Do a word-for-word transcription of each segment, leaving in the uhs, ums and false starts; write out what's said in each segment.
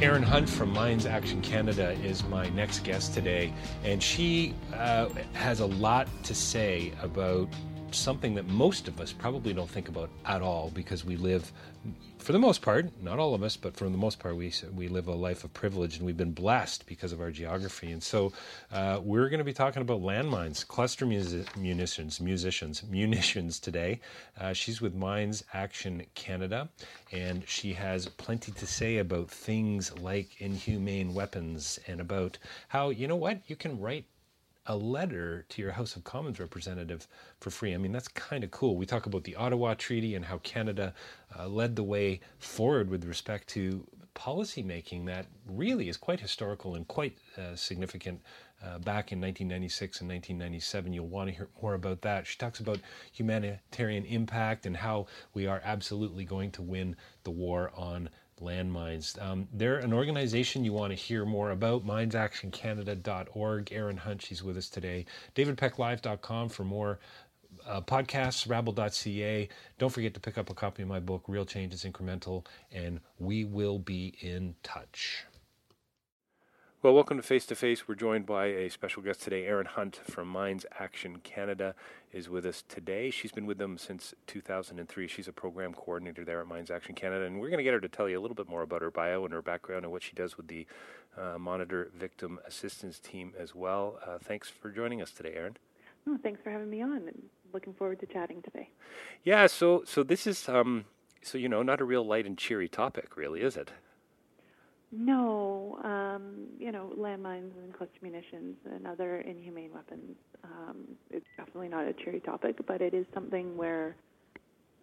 Aaron Hunt from Mines Action Canada is my next guest today, and she uh, has a lot to say about something that most of us probably don't think about at all, because we live, for the most part, not all of us, but for the most part, we we live a life of privilege, and we've been blessed because of our geography. And so uh, we're going to be talking about landmines, cluster mus- munitions, musicians, munitions today. Uh, she's with Mines Action Canada, and she has plenty to say about things like inhumane weapons and about how, you know what, you can write a letter to your House of Commons representative for free. I mean, that's kind of cool. We talk about the Ottawa Treaty and how Canada uh, led the way forward with respect to policy making that really is quite historical and quite uh, significant uh, back in nineteen ninety-six and nineteen ninety-seven. You'll want to hear more about that. She talks about humanitarian impact and how we are absolutely going to win the war on landmines. Um, they're an organization you want to hear more about, mines action canada dot org. Erin Hunt, she's with us today. David Peck Live dot com for more uh, podcasts, rabble dot c a. Don't forget to pick up a copy of my book, Real Change is Incremental, and we will be in touch. Well, welcome to Face to Face. We're joined by a special guest today. Aaron Hunt from Mines Action Canada is with us today. She's been with them since two thousand three. She's a program coordinator there at Mines Action Canada, and we're going to get her to tell you a little bit more about her bio and her background and what she does with the uh, Monitor Victim Assistance Team as well. Uh, thanks for joining us today, Aaron. Oh, thanks for having me on. I'm looking forward to chatting today. Yeah, so so this is, um, so you know, not a real light and cheery topic, really, is it? No, um, you know, landmines and cluster munitions and other inhumane weapons. Um, it's definitely not a cheery topic, but it is something where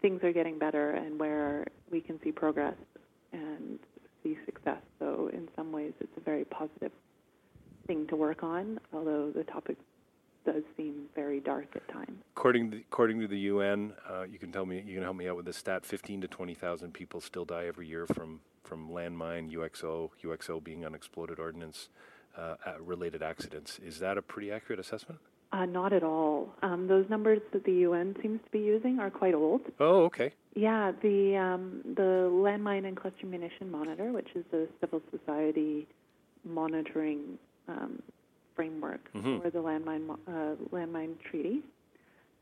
things are getting better and where we can see progress and see success. So in some ways, it's a very positive thing to work on, although the topic does seem very dark at times. According to, according to the U N, uh, you can tell me, you can help me out with this stat: fifteen to twenty thousand people still die every year from. from landmine, U X O, U X O being unexploded ordnance uh, related accidents. Is that a pretty accurate assessment? Uh, not at all. Um, those numbers that the U N seems to be using are quite old. Oh, okay. Yeah, the um, the Landmine and Cluster Munition Monitor, which is the civil society monitoring um, framework mm-hmm. for the landmine uh, landmine treaty,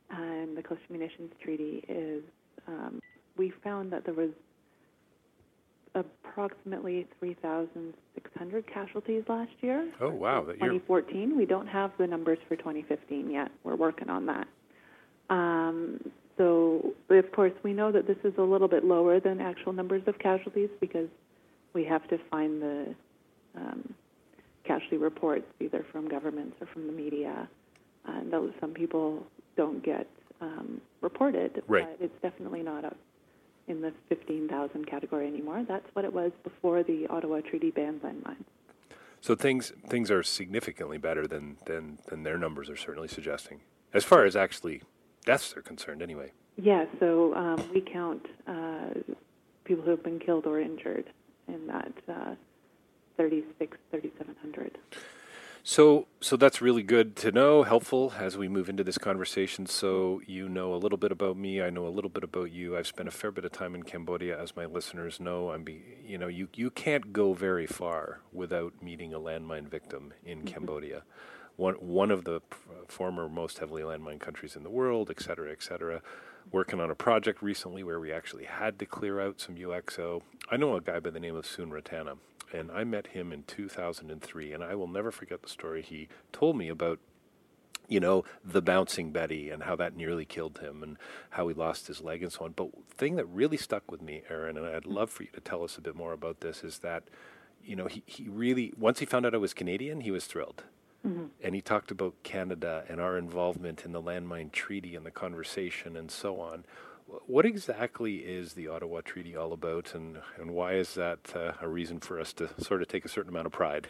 and the Cluster Munitions Treaty is. Um, we found that there was approximately three thousand six hundred casualties last year. Oh, wow. That twenty fourteen. Year. We don't have the numbers for twenty fifteen yet. We're working on that. Um, so, of course, we know that this is a little bit lower than actual numbers of casualties because we have to find the um, casualty reports either from governments or from the media. And those, some people don't get um, reported. Right. But it's definitely not a in the fifteen thousand category anymore. That's what it was before the Ottawa Treaty banned landmines. So things things are significantly better than, than, than their numbers are certainly suggesting, as far as actually deaths are concerned anyway. Yeah, so um, we count uh, people who have been killed or injured in that uh, thirty-six, thirty-seven hundred. So so that's really good to know, helpful as we move into this conversation. So you know a little bit about me. I know a little bit about you. I've spent a fair bit of time in Cambodia, as my listeners know. I'm be, you know, you, you can't go very far without meeting a landmine victim in mm-hmm. Cambodia, one one of the p- former most heavily landmine countries in the world, et cetera, et cetera. Working on a project recently where we actually had to clear out some U X O. I know a guy by the name of Soun Rotana. And I met him in two thousand three, and I will never forget the story he told me about, you know, the bouncing Betty and how that nearly killed him and how he lost his leg and so on. But the thing that really stuck with me, Aaron, and I'd love for you to tell us a bit more about this, is that, you know, he, he really, once he found out I was Canadian, he was thrilled. Mm-hmm. And he talked about Canada and our involvement in the Landmine Treaty and the conversation and so on. What exactly is the Ottawa Treaty all about, and, and why is that uh, a reason for us to sort of take a certain amount of pride?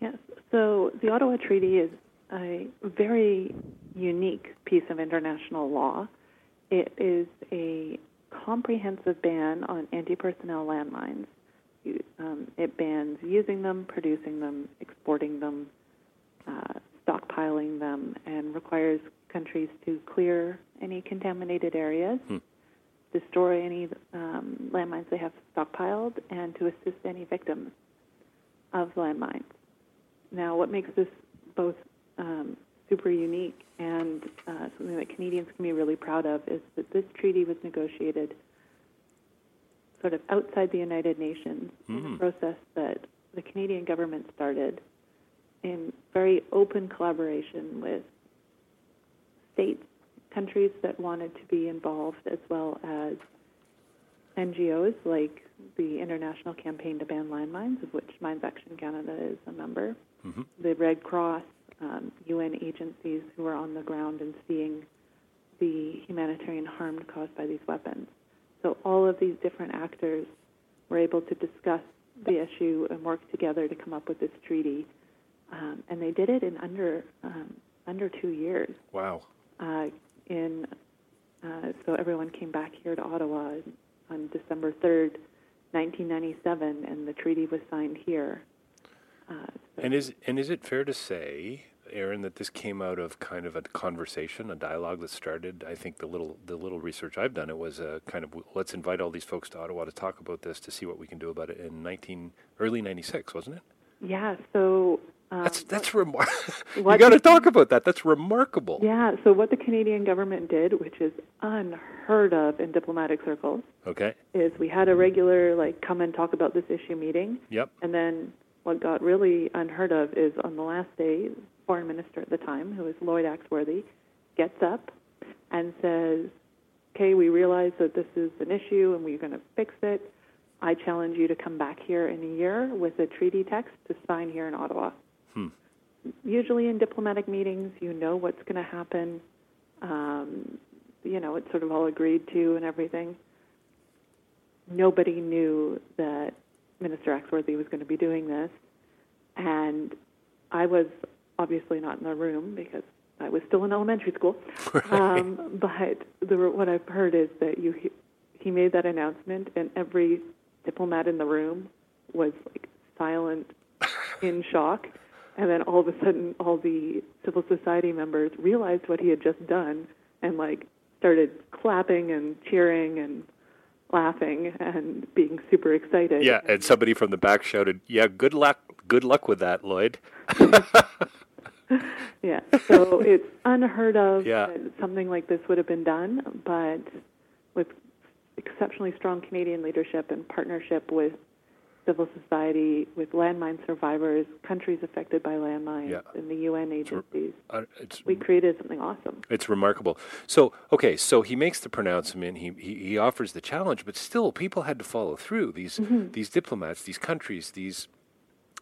Yes, so the Ottawa Treaty is a very unique piece of international law. It is a comprehensive ban on anti-personnel landmines. Um, it bans using them, producing them, exporting them, uh, stockpiling them, and requires countries to clear any contaminated areas, hmm. destroy any um, landmines they have stockpiled, and to assist any victims of landmines. Now, what makes this both um, super unique and uh, something that Canadians can be really proud of is that this treaty was negotiated sort of outside the United Nations mm-hmm. in a process that the Canadian government started in very open collaboration with states, countries that wanted to be involved, as well as N G Os like the International Campaign to Ban Landmines, of which Mines Action Canada is a member, mm-hmm. the Red Cross, um, U N agencies who are on the ground and seeing the humanitarian harm caused by these weapons. So all of these different actors were able to discuss the issue and work together to come up with this treaty, um, and they did it in under um, under two years. Wow. Uh, in uh, so everyone came back here to Ottawa on December third, nineteen ninety-seven, and the treaty was signed here. Uh, so and is and is it fair to say, Aaron, that this came out of kind of a conversation, a dialogue that started? I think the little the little research I've done, it was a kind of let's invite all these folks to Ottawa to talk about this, to see what we can do about it in nineteen early ninety-six, wasn't it? Yeah. So. Um, that's that's remarkable. You got to talk about that. That's remarkable. Yeah. So what the Canadian government did, which is unheard of in diplomatic circles, okay, is we had a regular like come and talk about this issue meeting. Yep. And then what got really unheard of is on the last day, the foreign minister at the time, who was Lloyd Axworthy, gets up and says, "Okay, we realize that this is an issue and we're going to fix it. I challenge you to come back here in a year with a treaty text to sign here in Ottawa." Hmm. Usually in diplomatic meetings, you know what's going to happen. Um, you know, it's sort of all agreed to and everything. Nobody knew that Minister Axworthy was going to be doing this. And I was obviously not in the room because I was still in elementary school. Right. Um, but the, what I've heard is that you he, he made that announcement, and every diplomat in the room was like silent, in shock. And then all of a sudden, all the civil society members realized what he had just done and, like, started clapping and cheering and laughing and being super excited. Yeah, and somebody from the back shouted, "Yeah, good luck, good luck with that, Lloyd." Yeah, so it's unheard of yeah. that something like this would have been done, but with exceptionally strong Canadian leadership and partnership with civil society, with landmine survivors, countries affected by landmines, yeah. and the U N agencies. It's re- uh, it's we created something awesome. It's remarkable. So, okay, so he makes the pronouncement, he he, he offers the challenge, but still people had to follow through. These mm-hmm. these diplomats, these countries, these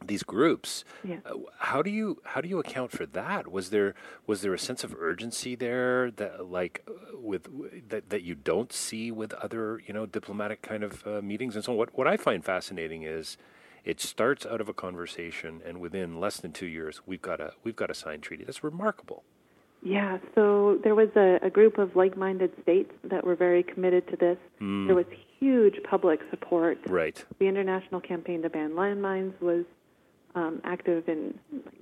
these groups. Yeah. Uh, how do you how do you account for that? Was there was there a sense of urgency there that like with that, that you don't see with other, you know, diplomatic kind of uh, meetings and so on? What what I find fascinating is it starts out of a conversation, and within less than two years, we've got a we've got a signed treaty. That's remarkable. Yeah, so there was a, a group of like-minded states that were very committed to this. Mm. There was huge public support. Right. The International Campaign to Ban Landmines was um, active in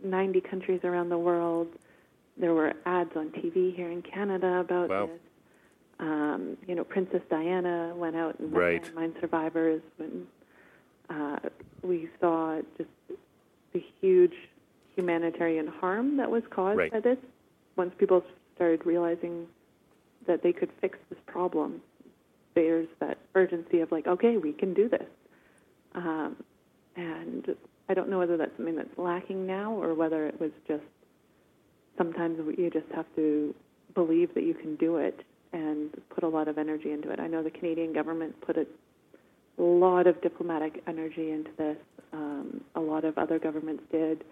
ninety countries around the world. There were ads on T V here in Canada about wow. this. Um, you know, Princess Diana went out and met right. landmine survivors. When uh, we saw just the huge humanitarian harm that was caused right. by this. Once people started realizing that they could fix this problem, there's that urgency of like, okay, we can do this. Um, and I don't know whether that's something that's lacking now or whether it was just sometimes you just have to believe that you can do it and put a lot of energy into it. I know the Canadian government put a lot of diplomatic energy into this. Um, a lot of other governments did.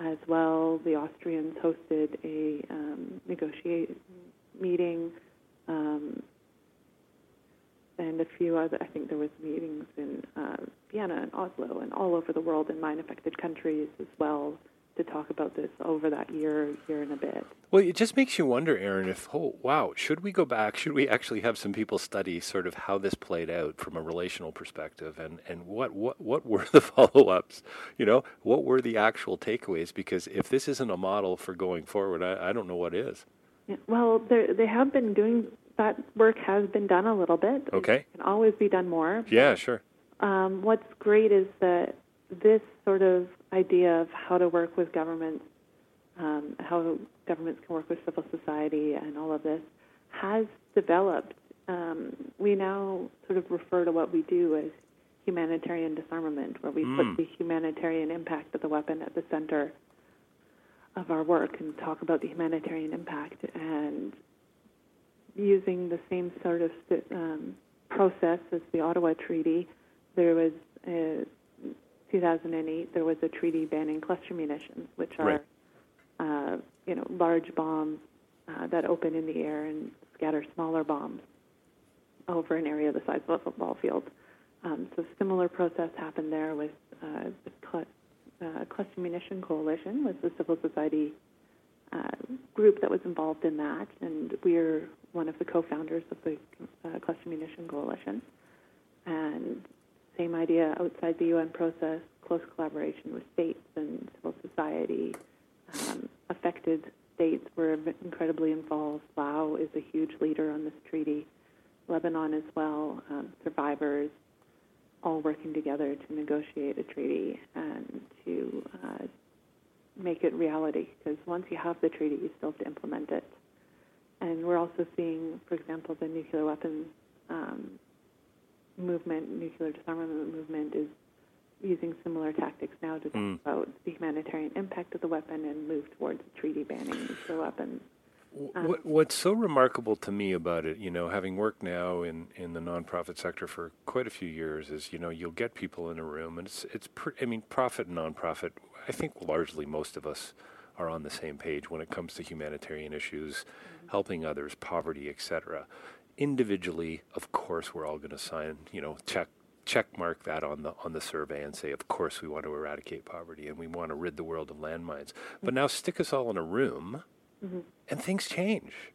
As well, the Austrians hosted a um, negotiate meeting, um, and a few other. I think there was meetings in uh, Vienna and Oslo and all over the world in mine-affected countries as well to talk about this over that year, year and a bit. Well, it just makes you wonder, Erin, if oh wow, should we go back? Should we actually have some people study sort of how this played out from a relational perspective, and, and what, what what were the follow-ups? You know, what were the actual takeaways? Because if this isn't a model for going forward, I, I don't know what is. Yeah, well, they have been doing that work has been done a little bit. Okay, it can always be done more. Yeah, sure. Um, what's great is that this sort of idea of how to work with governments, um, how governments can work with civil society and all of this, has developed. Um, we now sort of refer to what we do as humanitarian disarmament, where we mm. put the humanitarian impact of the weapon at the center of our work and talk about the humanitarian impact, and using the same sort of um, process as the Ottawa Treaty. There was a two thousand eight, there was a treaty banning cluster munitions, which are, right. uh, you know, large bombs uh, that open in the air and scatter smaller bombs over an area the size of a football field. Um, so similar process happened there with uh, the Cl- uh, Cluster Munition Coalition, was the civil society uh, group that was involved in that, and we're one of the co-founders of the uh, Cluster Munition Coalition. And same idea outside the U N process, close collaboration with states and civil society. Um, affected states were incredibly involved. Laos is a huge leader on this treaty. Lebanon as well, um, survivors, all working together to negotiate a treaty and to uh, make it reality, because once you have the treaty, you still have to implement it. And we're also seeing, for example, the nuclear weapons um movement, nuclear disarmament movement, is using similar tactics now to talk mm. about the humanitarian impact of the weapon and move towards treaty banning nuclear weapons. Um, what, what's so remarkable to me about it, you know, having worked now in, in the nonprofit sector for quite a few years, is, you know, you'll get people in a room, and it's it's pr- I mean, profit and nonprofit. I think largely most of us are on the same page when it comes to humanitarian issues, mm-hmm. helping others, poverty, et cetera. Individually, of course, we're all going to sign, you know, check check mark that on the on the survey and say, of course, we want to eradicate poverty and we want to rid the world of landmines. Mm-hmm. But now stick us all in a room, mm-hmm. and things change,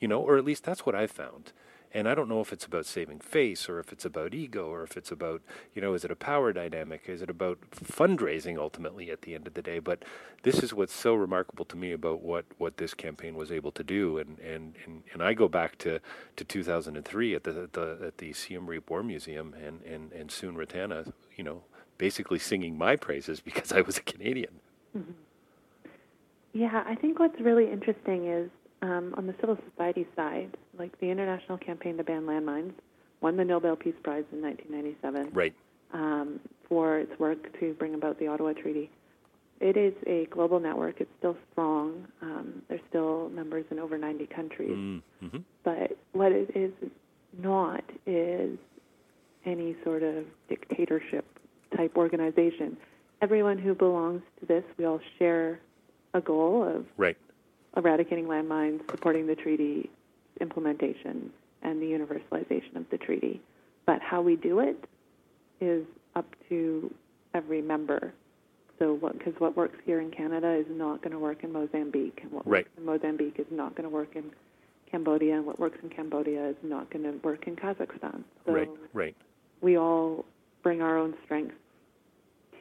you know, or at least that's what I've found. And I don't know if it's about saving face or if it's about ego or if it's about, you know, is it a power dynamic? Is it about fundraising ultimately at the end of the day? But this is what's so remarkable to me about what, what this campaign was able to do. And and, and, and I go back to, to two thousand three at the, at the at the Siem Reap War Museum and, and, and Soun Rotana, you know, basically singing my praises because I was a Canadian. Mm-hmm. Yeah, I think what's really interesting is, Um, on the civil society side, like the International Campaign to Ban Landmines won the Nobel Peace Prize in nineteen ninety-seven right. um, for its work to bring about the Ottawa Treaty. It is a global network. It's still strong. Um, there's still members in over ninety countries. Mm-hmm. But what it is not is any sort of dictatorship type organization. Everyone who belongs to this, we all share a goal of right. eradicating landmines, supporting the treaty implementation, and the universalization of the treaty. But how we do it is up to every member. So what, because what works here in Canada is not going to work in Mozambique, and what right. works in Mozambique is not going to work in Cambodia, and what works in Cambodia is not going to work in Kazakhstan. So right, right. we all bring our own strengths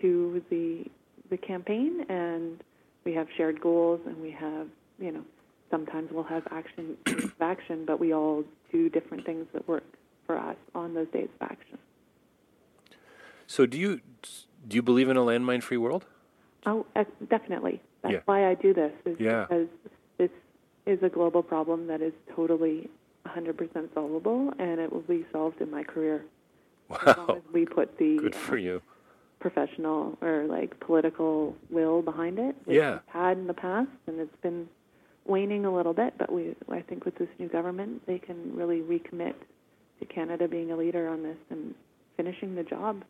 to the the campaign, and we have shared goals, and we have, you know, sometimes we'll have action days of action, but we all do different things that work for us on those days of action. So do you do you believe in a landmine-free world? Oh, uh, definitely. That's yeah. why I do this, is yeah. because this is a global problem that is totally one hundred percent solvable, and it will be solved in my career. Wow. As long as we put the Good for uh, you. professional or, like, political will behind it, which yeah. we've had in the past, and it's been waning a little bit, but we, I think with this new government, they can really recommit to Canada being a leader on this and finishing the job.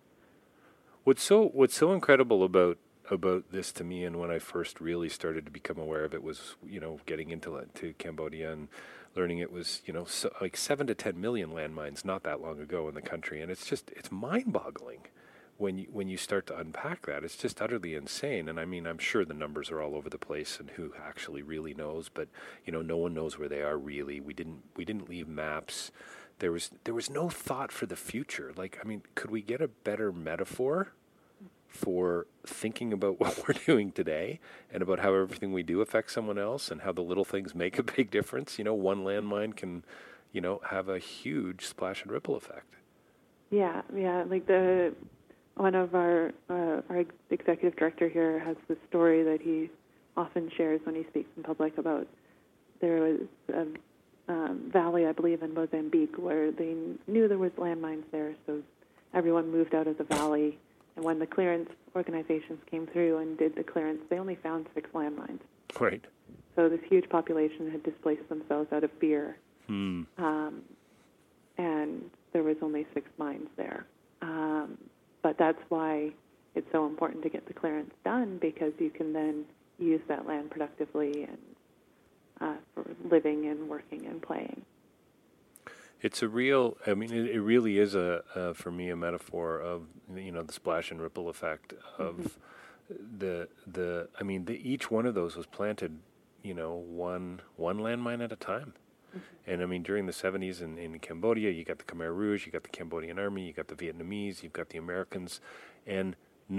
What's so what's so incredible about about this to me, and when I first really started to become aware of it, was, you know, getting into to Cambodia and learning it was, you know, so, like seven to ten million landmines not that long ago in the country, and it's just it's mind-boggling when you when you start to unpack that. It's just utterly insane, and I mean, I'm sure the numbers are all over the place, and who actually really knows? But you know, no one knows where they are really. We didn't we didn't leave maps. There was there was no thought for the future. Like, I mean, could we get a better metaphor for thinking about what we're doing today and about how everything we do affects someone else and how the little things make a big difference? You know, one landmine can, you know, have a huge splash and ripple effect. Yeah, yeah. Like the one of our uh, our executive director here has this story that he often shares when he speaks in public about there was a Um, valley, I believe, in Mozambique, where they knew there was landmines there, so everyone moved out of the valley. And when the clearance organizations came through and did the clearance, they only found six landmines. Right. So this huge population had displaced themselves out of fear, hmm. um, and there was only six mines there. Um, but that's why it's so important to get the clearance done, because you can then use that land productively and Uh, for living and working and playing. It's a real, I mean, it, it really is, a uh, for me, a metaphor of, you know, the splash and ripple effect of mm-hmm. the, the. I mean, the, each one of those was planted, you know, one one landmine at a time. Mm-hmm. And, I mean, during the seventies in, in Cambodia, you got the Khmer Rouge, you got the Cambodian Army, you got the Vietnamese, you've got the Americans, and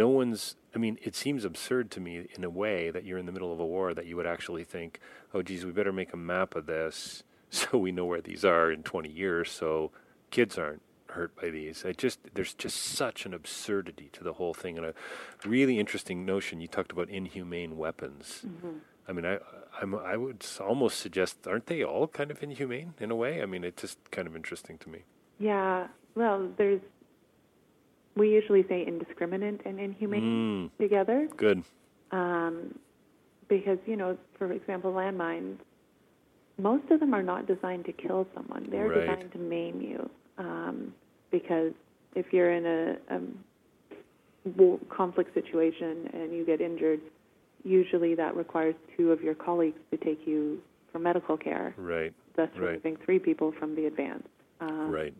no one's, I mean, it seems absurd to me in a way that you're in the middle of a war that you would actually think, oh, geez, we better make a map of this so we know where these are in twenty years so kids aren't hurt by these. I just, there's just such an absurdity to the whole thing, and a really interesting notion. You talked about inhumane weapons. Mm-hmm. I mean, I I'm, I would almost suggest, aren't they all kind of inhumane in a way? I mean, it's just kind of interesting to me. Yeah, well, there's, we usually say indiscriminate and inhumane mm. together. Good. Um, because, you know, for example, landmines, most of them are not designed to kill someone. They're right. designed to maim you. Um, because if you're in a, a conflict situation and you get injured, usually that requires two of your colleagues to take you for medical care. Right. Thus removing right. three people from the advance. Um, right.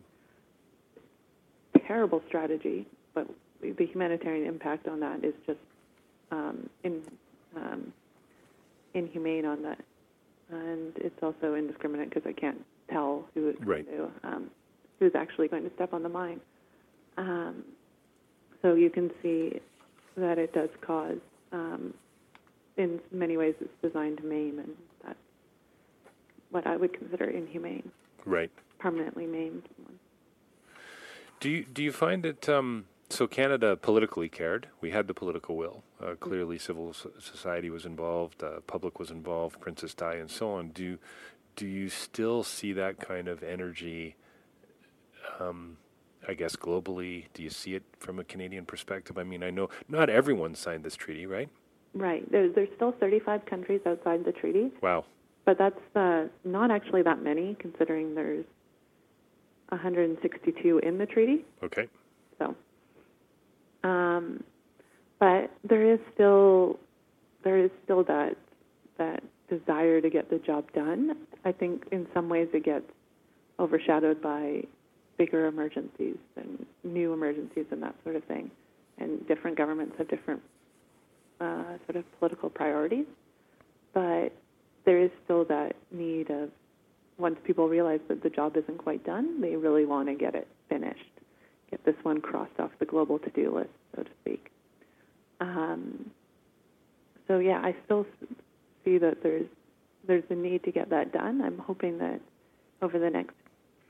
Terrible strategy, but the humanitarian impact on that is just um, in, um, inhumane on that, and it's also indiscriminate because I can't tell who it's right. going to, um, who's actually going to step on the mine. Um, so you can see that it does cause, um, in many ways, it's designed to maim, and that's what I would consider inhumane. Right. Permanently maimed someone. Do you do you find that, um, so Canada politically cared? We had the political will. Uh, clearly, civil so- society was involved, uh, public was involved, Princess Di, and so on. Do do you still see that kind of energy? Um, I guess globally, do you see it from a Canadian perspective? I mean, I know not everyone signed this treaty, right? Right. There's, there's still thirty-five countries outside the treaty. Wow. But that's uh, not actually that many, considering there's one hundred sixty-two in the treaty. Okay. So, Um, but there is still there is still that that desire to get the job done. I think in some ways it gets overshadowed by bigger emergencies and new emergencies and that sort of thing. And different governments have different uh, sort of political priorities. But there is still that need of, once people realize that the job isn't quite done, they really want to get it finished, get this one crossed off the global to-do list, so to speak. Um, so, yeah, I still see that there's there's a need to get that done. I'm hoping that over the next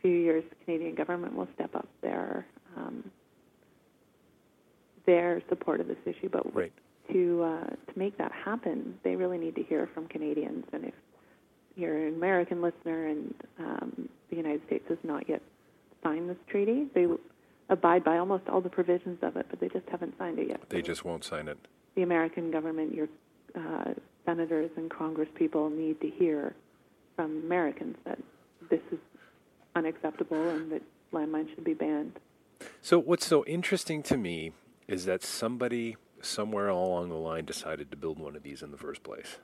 few years, the Canadian government will step up their um, their support of this issue. But right. to uh, to make that happen, they really need to hear from Canadians. And if you're an American listener and um, the United States has not yet signed this treaty, they abide by almost all the provisions of it, but they just haven't signed it yet. They so just won't sign it. The American government, your uh, senators and congresspeople need to hear from Americans that this is unacceptable and that landmines should be banned. So what's so interesting to me is that somebody somewhere along the line decided to build one of these in the first place.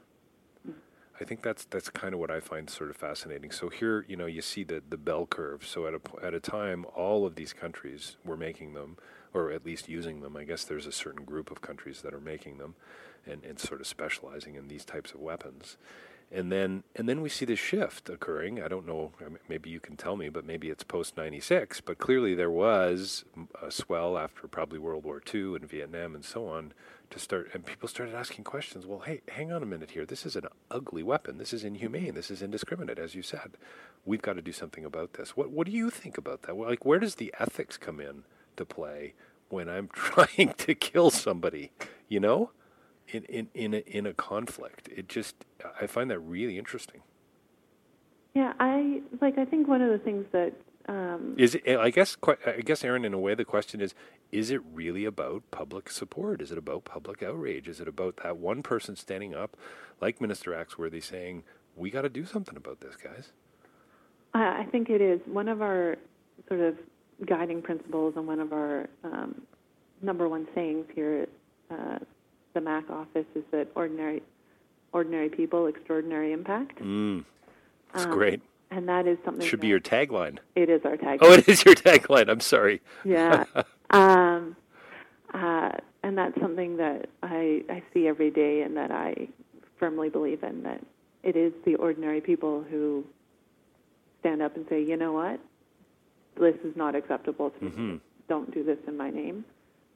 I think that's that's kind of what I find sort of fascinating. So here, you know, you see the, the bell curve. So at a, at a time, all of these countries were making them, or at least using them. I guess there's a certain group of countries that are making them and, and sort of specializing in these types of weapons. And then and then we see this shift occurring. I don't know, maybe you can tell me, but maybe it's post ninety-six. But clearly there was a swell after probably World War Two and Vietnam and so on to start. And people started asking questions. Well, hey, hang on a minute here. This is an ugly weapon. This is inhumane. This is indiscriminate, as you said. We've got to do something about this. What What do you think about that? Well, like, where does the ethics come in to play when I'm trying to kill somebody, you know? In in in a, in a conflict, it just I find that really interesting. Yeah, I like. I think one of the things that um, is, it, I guess, I guess, Aaron, in a way, the question is: is it really about public support? Is it about public outrage? Is it about that one person standing up, like Minister Axworthy, saying, "We got to do something about this, guys"? I think it is one of our sort of guiding principles and one of our um, number one sayings here. Uh, The M A C office is that ordinary, ordinary people, extraordinary impact. Mm, that's um, great, and that is something should that be your tagline. It is our tagline. Oh, it is your tagline. I'm sorry. Yeah, um, uh, and that's something that I I see every day, and that I firmly believe in. That it is the ordinary people who stand up and say, you know what, this is not acceptable to mm-hmm. me. Don't do this in my name.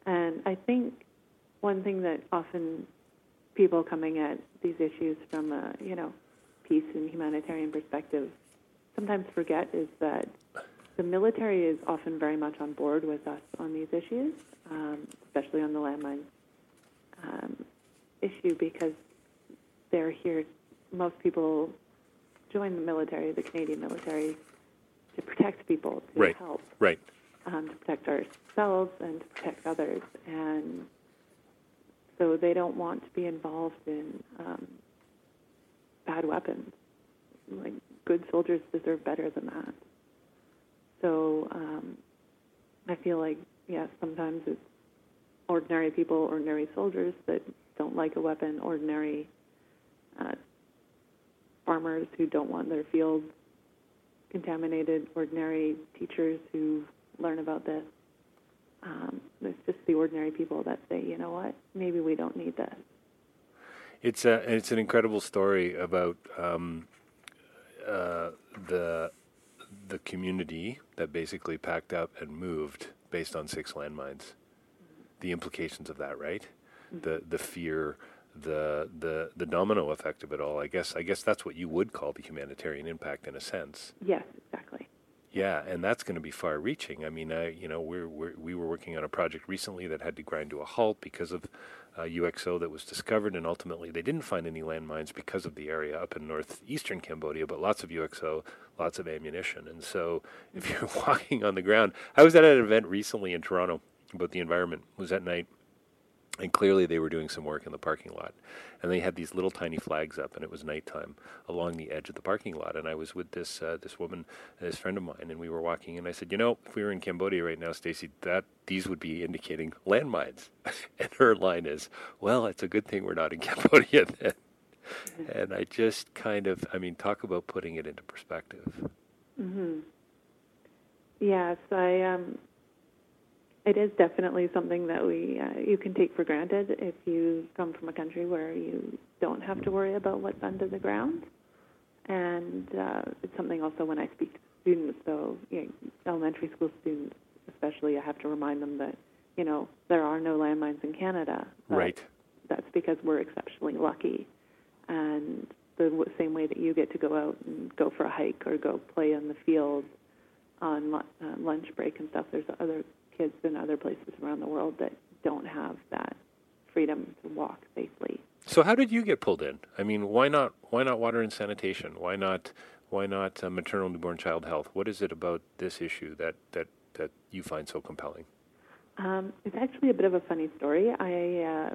And I think. One thing that often people coming at these issues from a, you know, peace and humanitarian perspective sometimes forget is that the military is often very much on board with us on these issues, um, especially on the landmine um, issue, because they're here. Most people join the military, the Canadian military, to protect people, to right. help, right. Um, to protect ourselves and to protect others, and so they don't want to be involved in um, bad weapons. Like, good soldiers deserve better than that. So um, I feel like, yes, sometimes it's ordinary people, ordinary soldiers that don't like a weapon, ordinary uh, farmers who don't want their fields contaminated, ordinary teachers who learn about this. Um, it's just the ordinary people that say, you know what, maybe we don't need this. It's a, it's an incredible story about um, uh, the the community that basically packed up and moved based on six landmines. Mm-hmm. The implications of that, right? Mm-hmm. The the fear, the the the domino effect of it all. I guess I guess that's what you would call the humanitarian impact in a sense. Yes, exactly. Yeah, and that's going to be far-reaching. I mean, I, you know, we're, we're, we were working on a project recently that had to grind to a halt because of uh, U X O that was discovered, and ultimately they didn't find any landmines because of the area up in northeastern Cambodia, but lots of U X O, lots of ammunition. And so if you're walking on the ground... I was at an event recently in Toronto about the environment. It was at night, And clearly they were doing some work in the parking lot. And they had these little tiny flags up, and it was nighttime along the edge of the parking lot. And I was with this uh, this woman, this friend of mine, and we were walking. And I said, you know, if we were in Cambodia right now, Stacey, that these would be indicating landmines. And her line is, well, it's a good thing we're not in Cambodia then. Mm-hmm. And I just kind of, I mean, talk about putting it into perspective. Mm-hmm. Yes, I... Um It is definitely something that we uh, you can take for granted if you come from a country where you don't have to worry about what's under the ground. And uh, it's something also when I speak to students, so you know, elementary school students especially, I have to remind them that, you know, there are no landmines in Canada. Right. That's because we're exceptionally lucky. And the w- same way that you get to go out and go for a hike or go play in the field on l- uh, lunch break and stuff, there's other kids in other places around the world that don't have that freedom to walk safely. So how did you get pulled in? I mean, why not why not water and sanitation? Why not why not uh, maternal newborn child health? What is it about this issue that, that, that you find so compelling? Um, it's actually a bit of a funny story. I uh,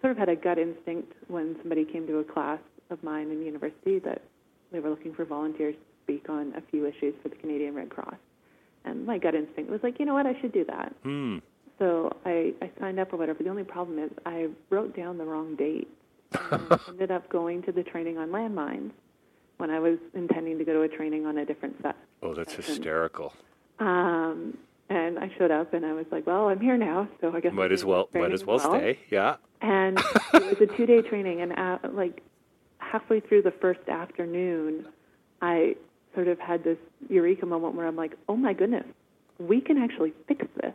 sort of had a gut instinct when somebody came to a class of mine in university that they were looking for volunteers to speak on a few issues for the Canadian Red Cross. And my gut instinct was like, you know what, I should do that. Hmm. So I, I signed up or whatever. The only problem is I wrote down the wrong date. I ended up going to the training on landmines when I was intending to go to a training on a different set. Oh, that's session. Hysterical. Um, and I showed up and I was like, well, I'm here now, so I guess might as well might as well, well stay. Yeah. And it was a two-day training, and uh, like halfway through the first afternoon, I sort of had this eureka moment where I'm like, oh my goodness, we can actually fix this.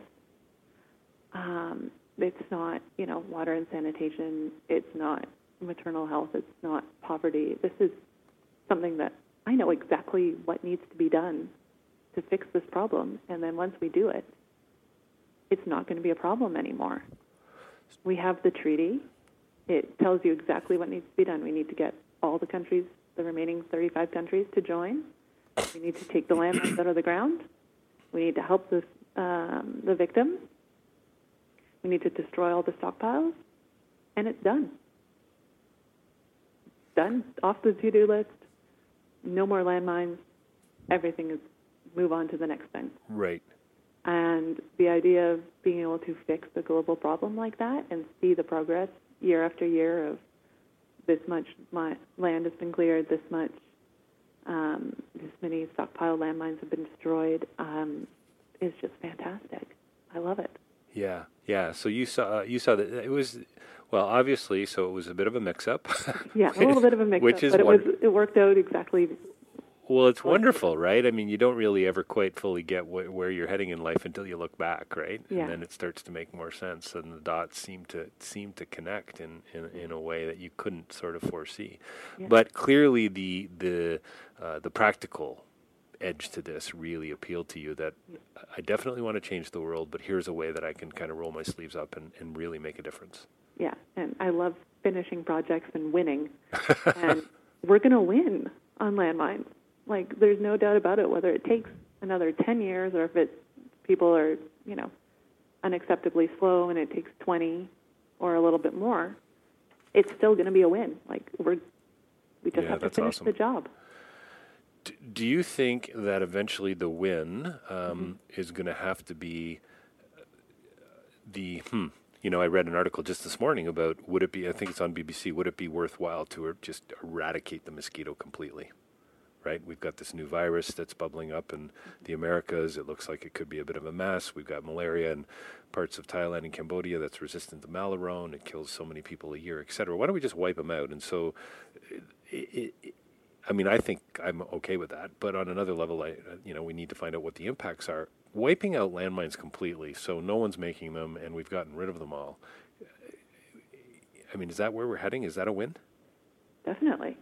Um, it's not, you know, water and sanitation. It's not maternal health. It's not poverty. This is something that I know exactly what needs to be done to fix this problem. And then once we do it, it's not going to be a problem anymore. We have the treaty. It tells you exactly what needs to be done. We need to get all the countries, the remaining thirty-five countries, to join. We need to take the landmines out of the ground. We need to help the, um, the victims. We need to destroy all the stockpiles. And it's done. Done. Off the to-do list. No more landmines. Everything is move on to the next thing. Right. And the idea of being able to fix a global problem like that and see the progress year after year of this much my land has been cleared, this much Um, this many stockpile landmines have been destroyed, um, is just fantastic. I love it. Yeah, yeah. So you saw you saw that it was, well, obviously, so it was a bit of a mix-up. Yeah, a little bit of a mix-up, which is but it, was, it worked out exactly. Well, it's wonderful, right? I mean, you don't really ever quite fully get wh- where you're heading in life until you look back, right? Yeah. And then it starts to make more sense, and the dots seem to seem to connect in, in, in a way that you couldn't sort of foresee. Yeah. But clearly, the the uh, the practical edge to this really appealed to you. That yeah. I definitely want to change the world, but here's a way that I can kind of roll my sleeves up and, and really make a difference. Yeah, and I love finishing projects and winning, and we're gonna win on landmines. Like, there's no doubt about it, whether it takes another ten years or if it's people are, you know, unacceptably slow and it takes twenty or a little bit more, it's still going to be a win. Like, we're, we just yeah, have to finish awesome. the job. D- do you think that eventually the win um, mm-hmm. is going to have to be the, hmm, you know, I read an article just this morning about would it be, I think it's on B B C, would it be worthwhile to just eradicate the mosquito completely? Right, we've got this new virus that's bubbling up in the Americas. It looks like it could be a bit of a mess. We've got malaria in parts of Thailand and Cambodia that's resistant to Malarone. It kills so many people a year, et cetera. Why don't we just wipe them out? And so, it, it, I mean, I think I'm okay with that. But on another level, I, you know, we need to find out what the impacts are. Wiping out landmines completely, so no one's making them, and we've gotten rid of them all. I mean, is that where we're heading? Is that a win? Definitely.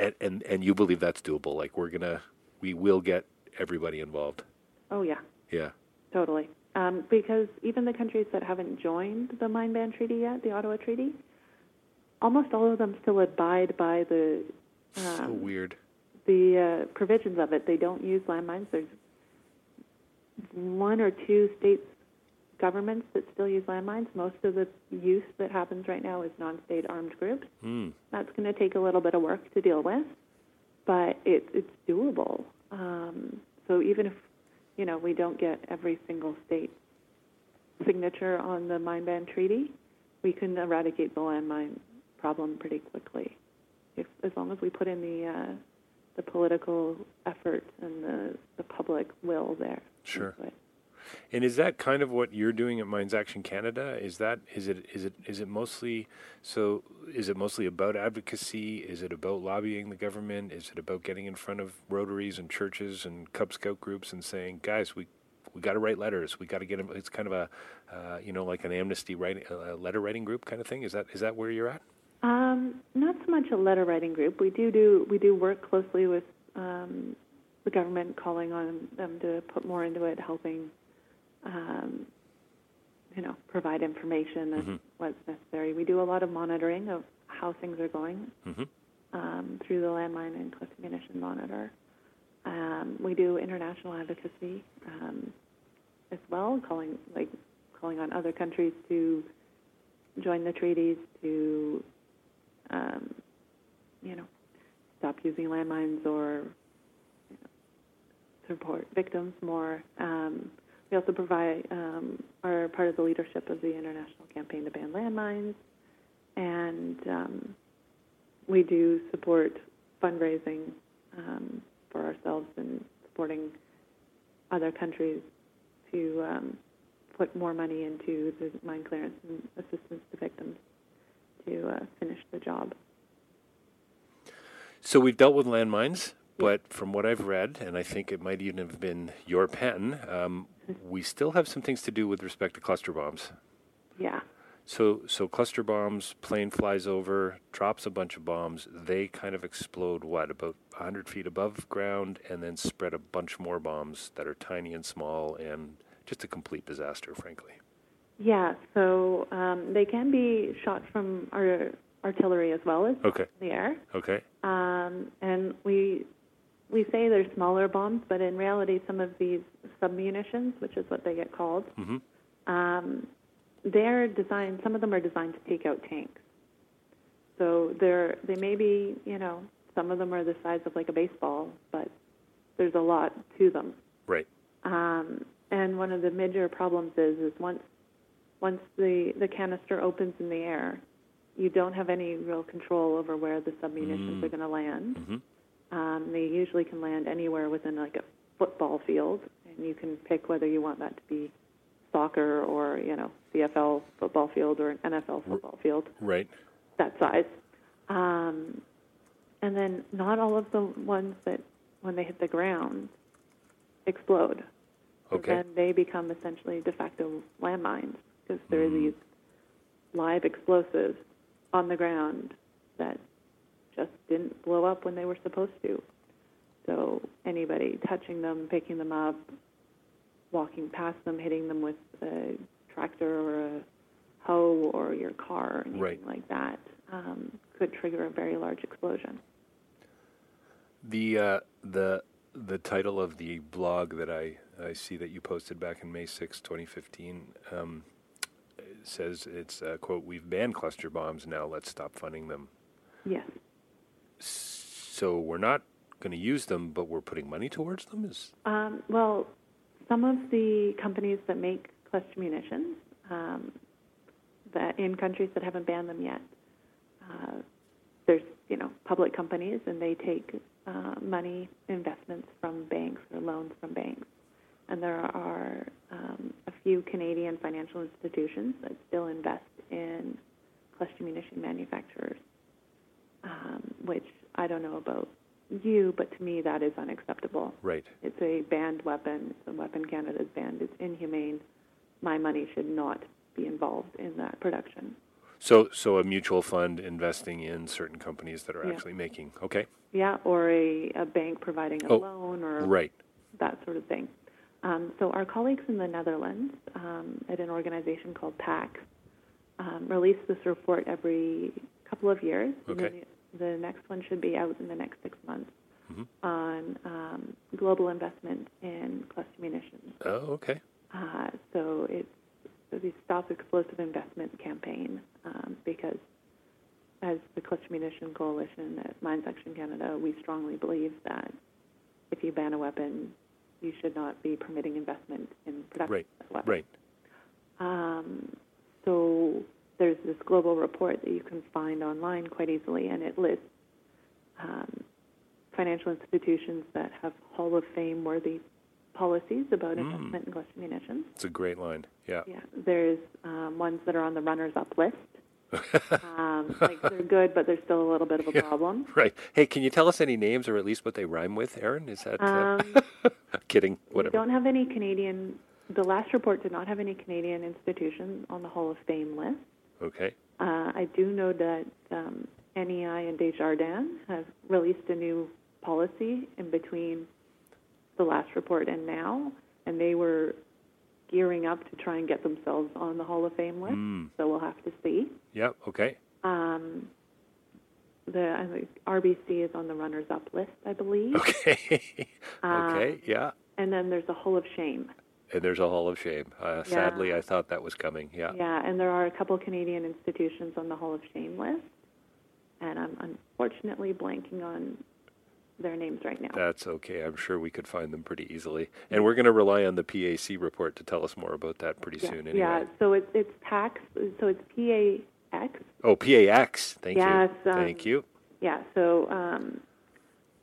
And, and and you believe that's doable? Like we're gonna, we will get everybody involved. Oh yeah. Yeah. Totally. Um, because even the countries that haven't joined the mine ban treaty yet, the Ottawa Treaty, almost all of them still abide by the. Um, so weird. The uh, provisions of it. They don't use landmines. There's one or two states governments that still use landmines. Most of the use that happens right now is non-state armed groups. Mm. That's going to take a little bit of work to deal with, but it, it's doable. Um, so even if, you know, we don't get every single state signature on the mine ban treaty, we can eradicate the landmine problem pretty quickly, if, as long as we put in the uh, the political effort and the, the public will there. Sure. And is that kind of what you're doing at Mines Action Canada? Is that is it is it is it mostly so? Is it mostly about advocacy? Is it about lobbying the government? Is it about getting in front of Rotaries and churches and Cub Scout groups and saying, guys, we we got to write letters. We got to get them. It's kind of a uh, you know like an amnesty writing uh, letter writing group kind of thing. Is that is that where you're at? Um, not so much a letter writing group. We do do we do work closely with um, the government, calling on them to put more into it, helping. Um, you know, provide information and mm-hmm. what's necessary. We do a lot of monitoring of how things are going mm-hmm. um, through the Landmine and Cluster Munition Monitor. Um, we do international advocacy um, as well, calling like calling on other countries to join the treaties to, um, you know, stop using landmines or you know, support victims more. Um, We also provide um, are part of the leadership of the International Campaign to Ban Landmines, and um, we do support fundraising um, for ourselves and supporting other countries to um, put more money into the mine clearance and assistance to victims to uh, finish the job. So we've dealt with landmines. But from what I've read, and I think it might even have been your pen, um, we still have some things to do with respect to cluster bombs. Yeah. So so cluster bombs, plane flies over, drops a bunch of bombs. They kind of explode, what, about one hundred feet above ground and then spread a bunch more bombs that are tiny and small and just a complete disaster, frankly. Yeah, so um, they can be shot from our artillery as well as okay. in the air. Okay. Um, and we... We say they're smaller bombs, but in reality, some of these submunitions, which is what they get called, mm-hmm. um, they're designed. Some of them are designed to take out tanks. So they're they may be, you know, some of them are the size of like a baseball, but there's a lot to them. Right. Um, and one of the major problems is is once once the, the canister opens in the air, you don't have any real control over where the submunitions mm. are going to land. Mm-hmm. Um, they usually can land anywhere within like a football field, and you can pick whether you want that to be soccer or, you know, C F L football field or an N F L football field. Right. That size. Um, and then not all of the ones that, when they hit the ground, explode. Okay. And then they become essentially de facto landmines because there mm. are these live explosives on the ground that just didn't blow up when they were supposed to. So anybody touching them, picking them up, walking past them, hitting them with a tractor or a hoe or your car, anything right. like that, um, could trigger a very large explosion. The uh, the the title of the blog that I, I see that you posted back in May sixth, twenty fifteen, um, says it's, uh, quote, "We've banned cluster bombs, now let's stop funding them." Yes. So we're not going to use them, but we're putting money towards them? Is um, Well, some of the companies that make cluster munitions um, that in countries that haven't banned them yet, uh, there's, you know, public companies, and they take uh, money, investments from banks or loans from banks. And there are um, a few Canadian financial institutions that still invest in cluster munition manufacturers. Um, which I don't know about you, but to me that is unacceptable. Right. It's a banned weapon. It's a weapon Canada's banned. It's inhumane. My money should not be involved in that production. So so a mutual fund investing in certain companies that are yeah. actually making, okay. Yeah, or a, a bank providing a oh, loan or right. that sort of thing. Um, so our colleagues in the Netherlands um, at an organization called PAX um, release this report every couple of years. Okay. The next one should be out in the next six months mm-hmm. on um, global investment in cluster munitions. Oh, okay. Uh, so it's so the Stop Explosive Investment campaign, um, because as the Cluster Munition Coalition at Mines Action Canada, we strongly believe that if you ban a weapon, you should not be permitting investment in production right. of weapons. Right. Um, so there's this global report that you can find online quite easily, and it lists um, financial institutions that have Hall of Fame-worthy policies about mm. investment in cluster munitions. It's a great line. Yeah. Yeah. There's um, ones that are on the runners-up list. um, like they're good, but there's still a little bit of a yeah, problem. Right. Hey, can you tell us any names or at least what they rhyme with, Erin? Is that uh... um, kidding? Whatever. We don't have any Canadian. The last report did not have any Canadian institution on the Hall of Fame list. Okay. Uh, I do know that um, N E I and Desjardins have released a new policy in between the last report and now, and they were gearing up to try and get themselves on the Hall of Fame list, mm. so we'll have to see. Yep, okay. Um, the I think R B C is on the runners-up list, I believe. Okay, um, okay, yeah. And then there's a Hall of Shame. And there's a Hall of Shame. Uh, yeah. Sadly, I thought that was coming, yeah. Yeah, and there are a couple Canadian institutions on the Hall of Shame list, and I'm unfortunately blanking on their names right now. That's okay. I'm sure we could find them pretty easily. And we're going to rely on the P A C report to tell us more about that pretty yeah, soon anyway. Yeah, so it's, it's PAX, so it's P A X. Oh, P A X. Thank yes, you. Um, Thank you. Yeah, so um,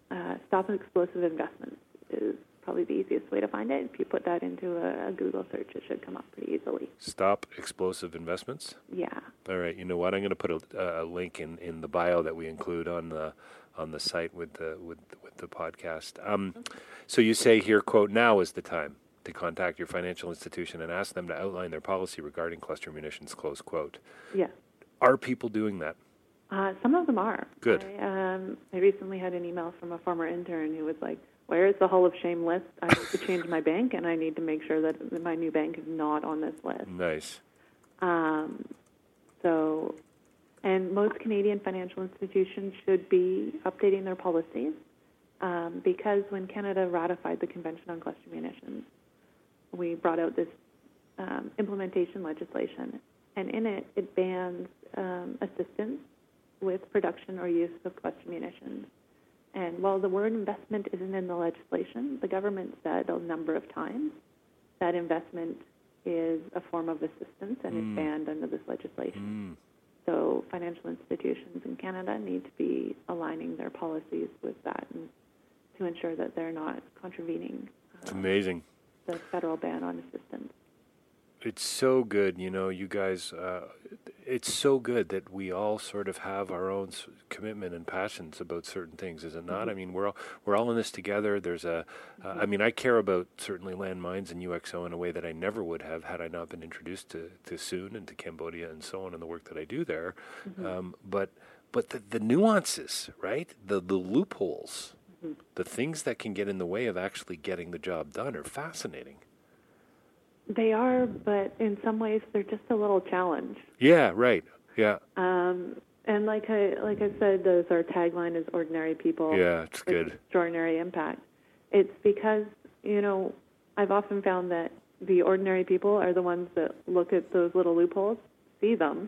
uh, Stop Explosive Investment is probably the easiest way to find it. If you put that into a, a Google search, it should come up pretty easily. Stop Explosive Investments? Yeah. All right. You know what? I'm going to put a, a link in, in the bio that we include on the on the site with the with with the podcast. Um, so you say here, quote, now is the time to contact your financial institution and ask them to outline their policy regarding cluster munitions, close quote. Yeah. Are people doing that? Uh, some of them are. Good. I, um, I recently had an email from a former intern who was like, where is the Hall of Shame list? I need to change my bank, and I need to make sure that my new bank is not on this list. Nice. Um, so... And most Canadian financial institutions should be updating their policies um, because when Canada ratified the Convention on Cluster Munitions, we brought out this um, implementation legislation, and in it, it bans um, assistance with production or use of cluster munitions. And while the word investment isn't in the legislation, the government said a number of times that investment is a form of assistance and mm. is banned under this legislation. Mm. So financial institutions in Canada need to be aligning their policies with that and to ensure that they're not contravening uh, it's amazing. the federal ban on assistance. It's so good, you know, you guys, uh, it's so good that we all sort of have our own s- commitment and passions about certain things, is it not? Mm-hmm. I mean, we're all, we're all in this together. There's a, uh, mm-hmm. I mean, I care about certainly landmines and U X O in a way that I never would have had I not been introduced to, to Soun and to Cambodia and so on and the work that I do there. Mm-hmm. Um, but but the, the nuances, right? The, the loopholes, mm-hmm. the things that can get in the way of actually getting the job done are fascinating. They are, but in some ways they're just a little challenge. Yeah, right. Yeah. Um, and like I like I said, those our tagline is ordinary people. Yeah, it's good. Extraordinary impact. It's because, you know, I've often found that the ordinary people are the ones that look at those little loopholes, see them,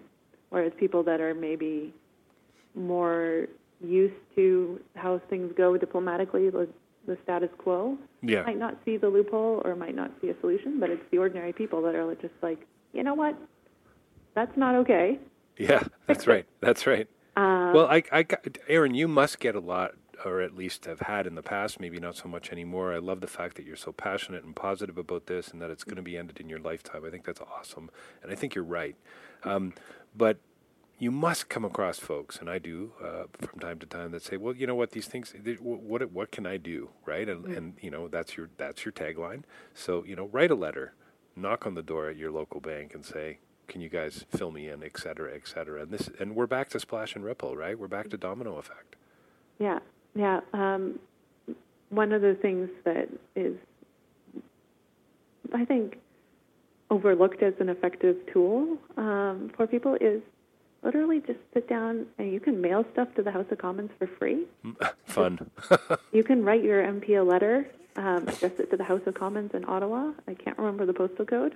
whereas people that are maybe more used to how things go diplomatically, the status quo, yeah. might not see the loophole or might not see a solution, but it's the ordinary people that are just like, you know what, that's not okay. Yeah, that's right. That's right. Um, well, I, I, Erin, you must get a lot, or at least have had in the past, maybe not so much anymore. I love the fact that you're so passionate and positive about this and that it's going to be ended in your lifetime. I think that's awesome. And I think you're right. Um, but you must come across folks, and I do uh, from time to time, that say, "Well, you know what? These things. They, what what can I do, right?" And, mm-hmm. and you know that's your that's your tagline. So you know, write a letter, knock on the door at your local bank, and say, "Can you guys fill me in?" Et cetera, et cetera. And this, and we're back to splash and ripple, right? We're back to domino effect. Yeah, yeah. Um, one of the things that is, I think, overlooked as an effective tool um, for people is. Literally just sit down and you can mail stuff to the House of Commons for free. Fun. You can write your M P a letter, um, address it to the House of Commons in Ottawa. I can't remember the postal code.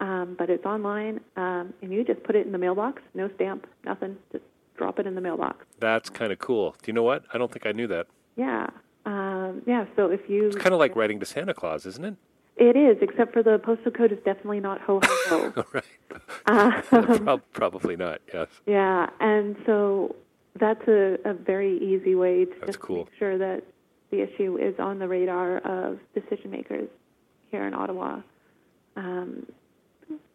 um, but it's online, um, and you just put it in the mailbox, no stamp, nothing, just drop it in the mailbox. That's kind of cool. Do you know what? I don't think I knew that. Yeah. Um, yeah, so if you... It's kind of like writing to Santa Claus, isn't it? It is, except for the postal code is definitely not ho-ho-ho. All right. Um, Pro- probably not, yes. Yeah, and so that's a, a very easy way to that's just cool. make sure that the issue is on the radar of decision makers here in Ottawa. Um,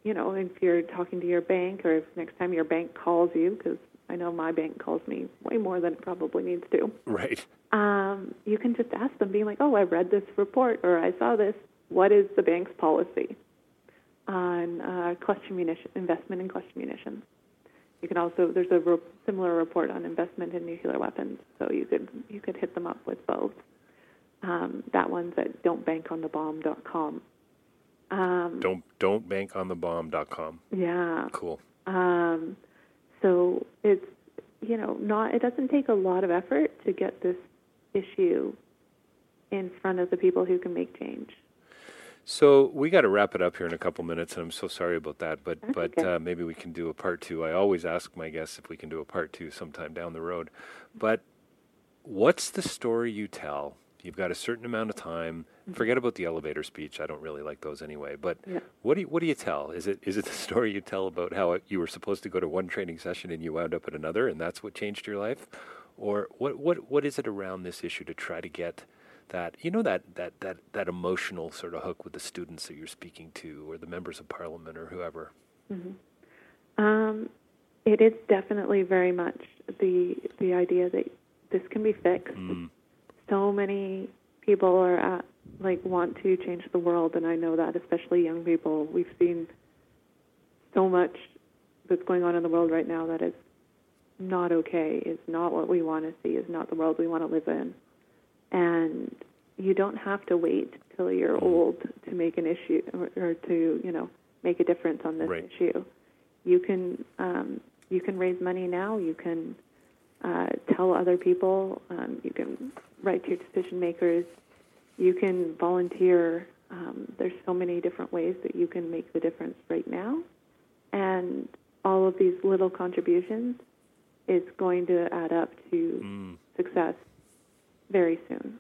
you know, if you're talking to your bank or if next time your bank calls you, because I know my bank calls me way more than it probably needs to. Right. Um, you can just ask them, being like, oh, I read this report or I saw this. What is the bank's policy on uh, cluster munition, investment in cluster munitions? You can also, there's a re- similar report on investment in nuclear weapons, so you could you could hit them up with both. Um, that one's at don't bank on the bomb dot com. Um, don't don't bank on the bomb dot com. Yeah. Cool. Um, so it's you know not it doesn't take a lot of effort to get this issue in front of the people who can make change. So we got to wrap it up here in a couple minutes, and I'm so sorry about that, but That's but okay. uh, maybe we can do a part two. I always ask my guests if we can do a part two sometime down the road. But what's the story you tell? You've got a certain amount of time. Mm-hmm. Forget about the elevator speech. I don't really like those anyway. But yeah. what do you, what do you tell? Is it is it the story you tell about how you were supposed to go to one training session and you wound up at another, and that's what changed your life? Or what what, what is it around this issue to try to get that, you know, that, that, that, that emotional sort of hook with the students that you're speaking to or the members of parliament or whoever? Mm-hmm. Um, it is definitely very much the the idea that this can be fixed. Mm. So many people are at, like want to change the world, and I know that, especially young people. We've seen so much that's going on in the world right now that is not okay, is not what we want to see, is not the world we want to live in. And you don't have to wait till you're old to make an issue or, or to, you know, make a difference on this right. issue. You can um, you can raise money now. You can uh, tell other people. Um, you can write to your decision makers. You can volunteer. Um, there's so many different ways that you can make the difference right now. And all of these little contributions is going to add up to mm. success. Very soon.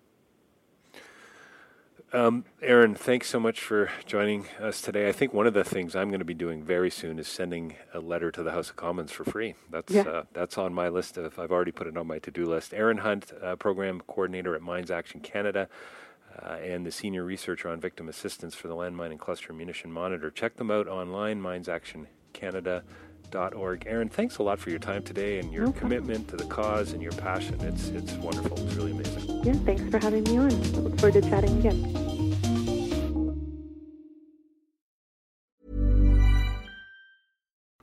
Um, Erin, thanks so much for joining us today. I think one of the things I'm going to be doing very soon is sending a letter to the House of Commons for free. That's yeah. uh, that's on my list. Of, I've already put it on my to-do list. Aaron Hunt, uh, Program Coordinator at Mines Action Canada uh, and the Senior Researcher on Victim Assistance for the Landmine and Cluster Munition Monitor. Check them out online, mines action canada dot org. Erin, thanks a lot for your time today and your no commitment to the cause and your passion. It's it's wonderful. It's really amazing. Yeah, thanks for having me on. I look forward to chatting again.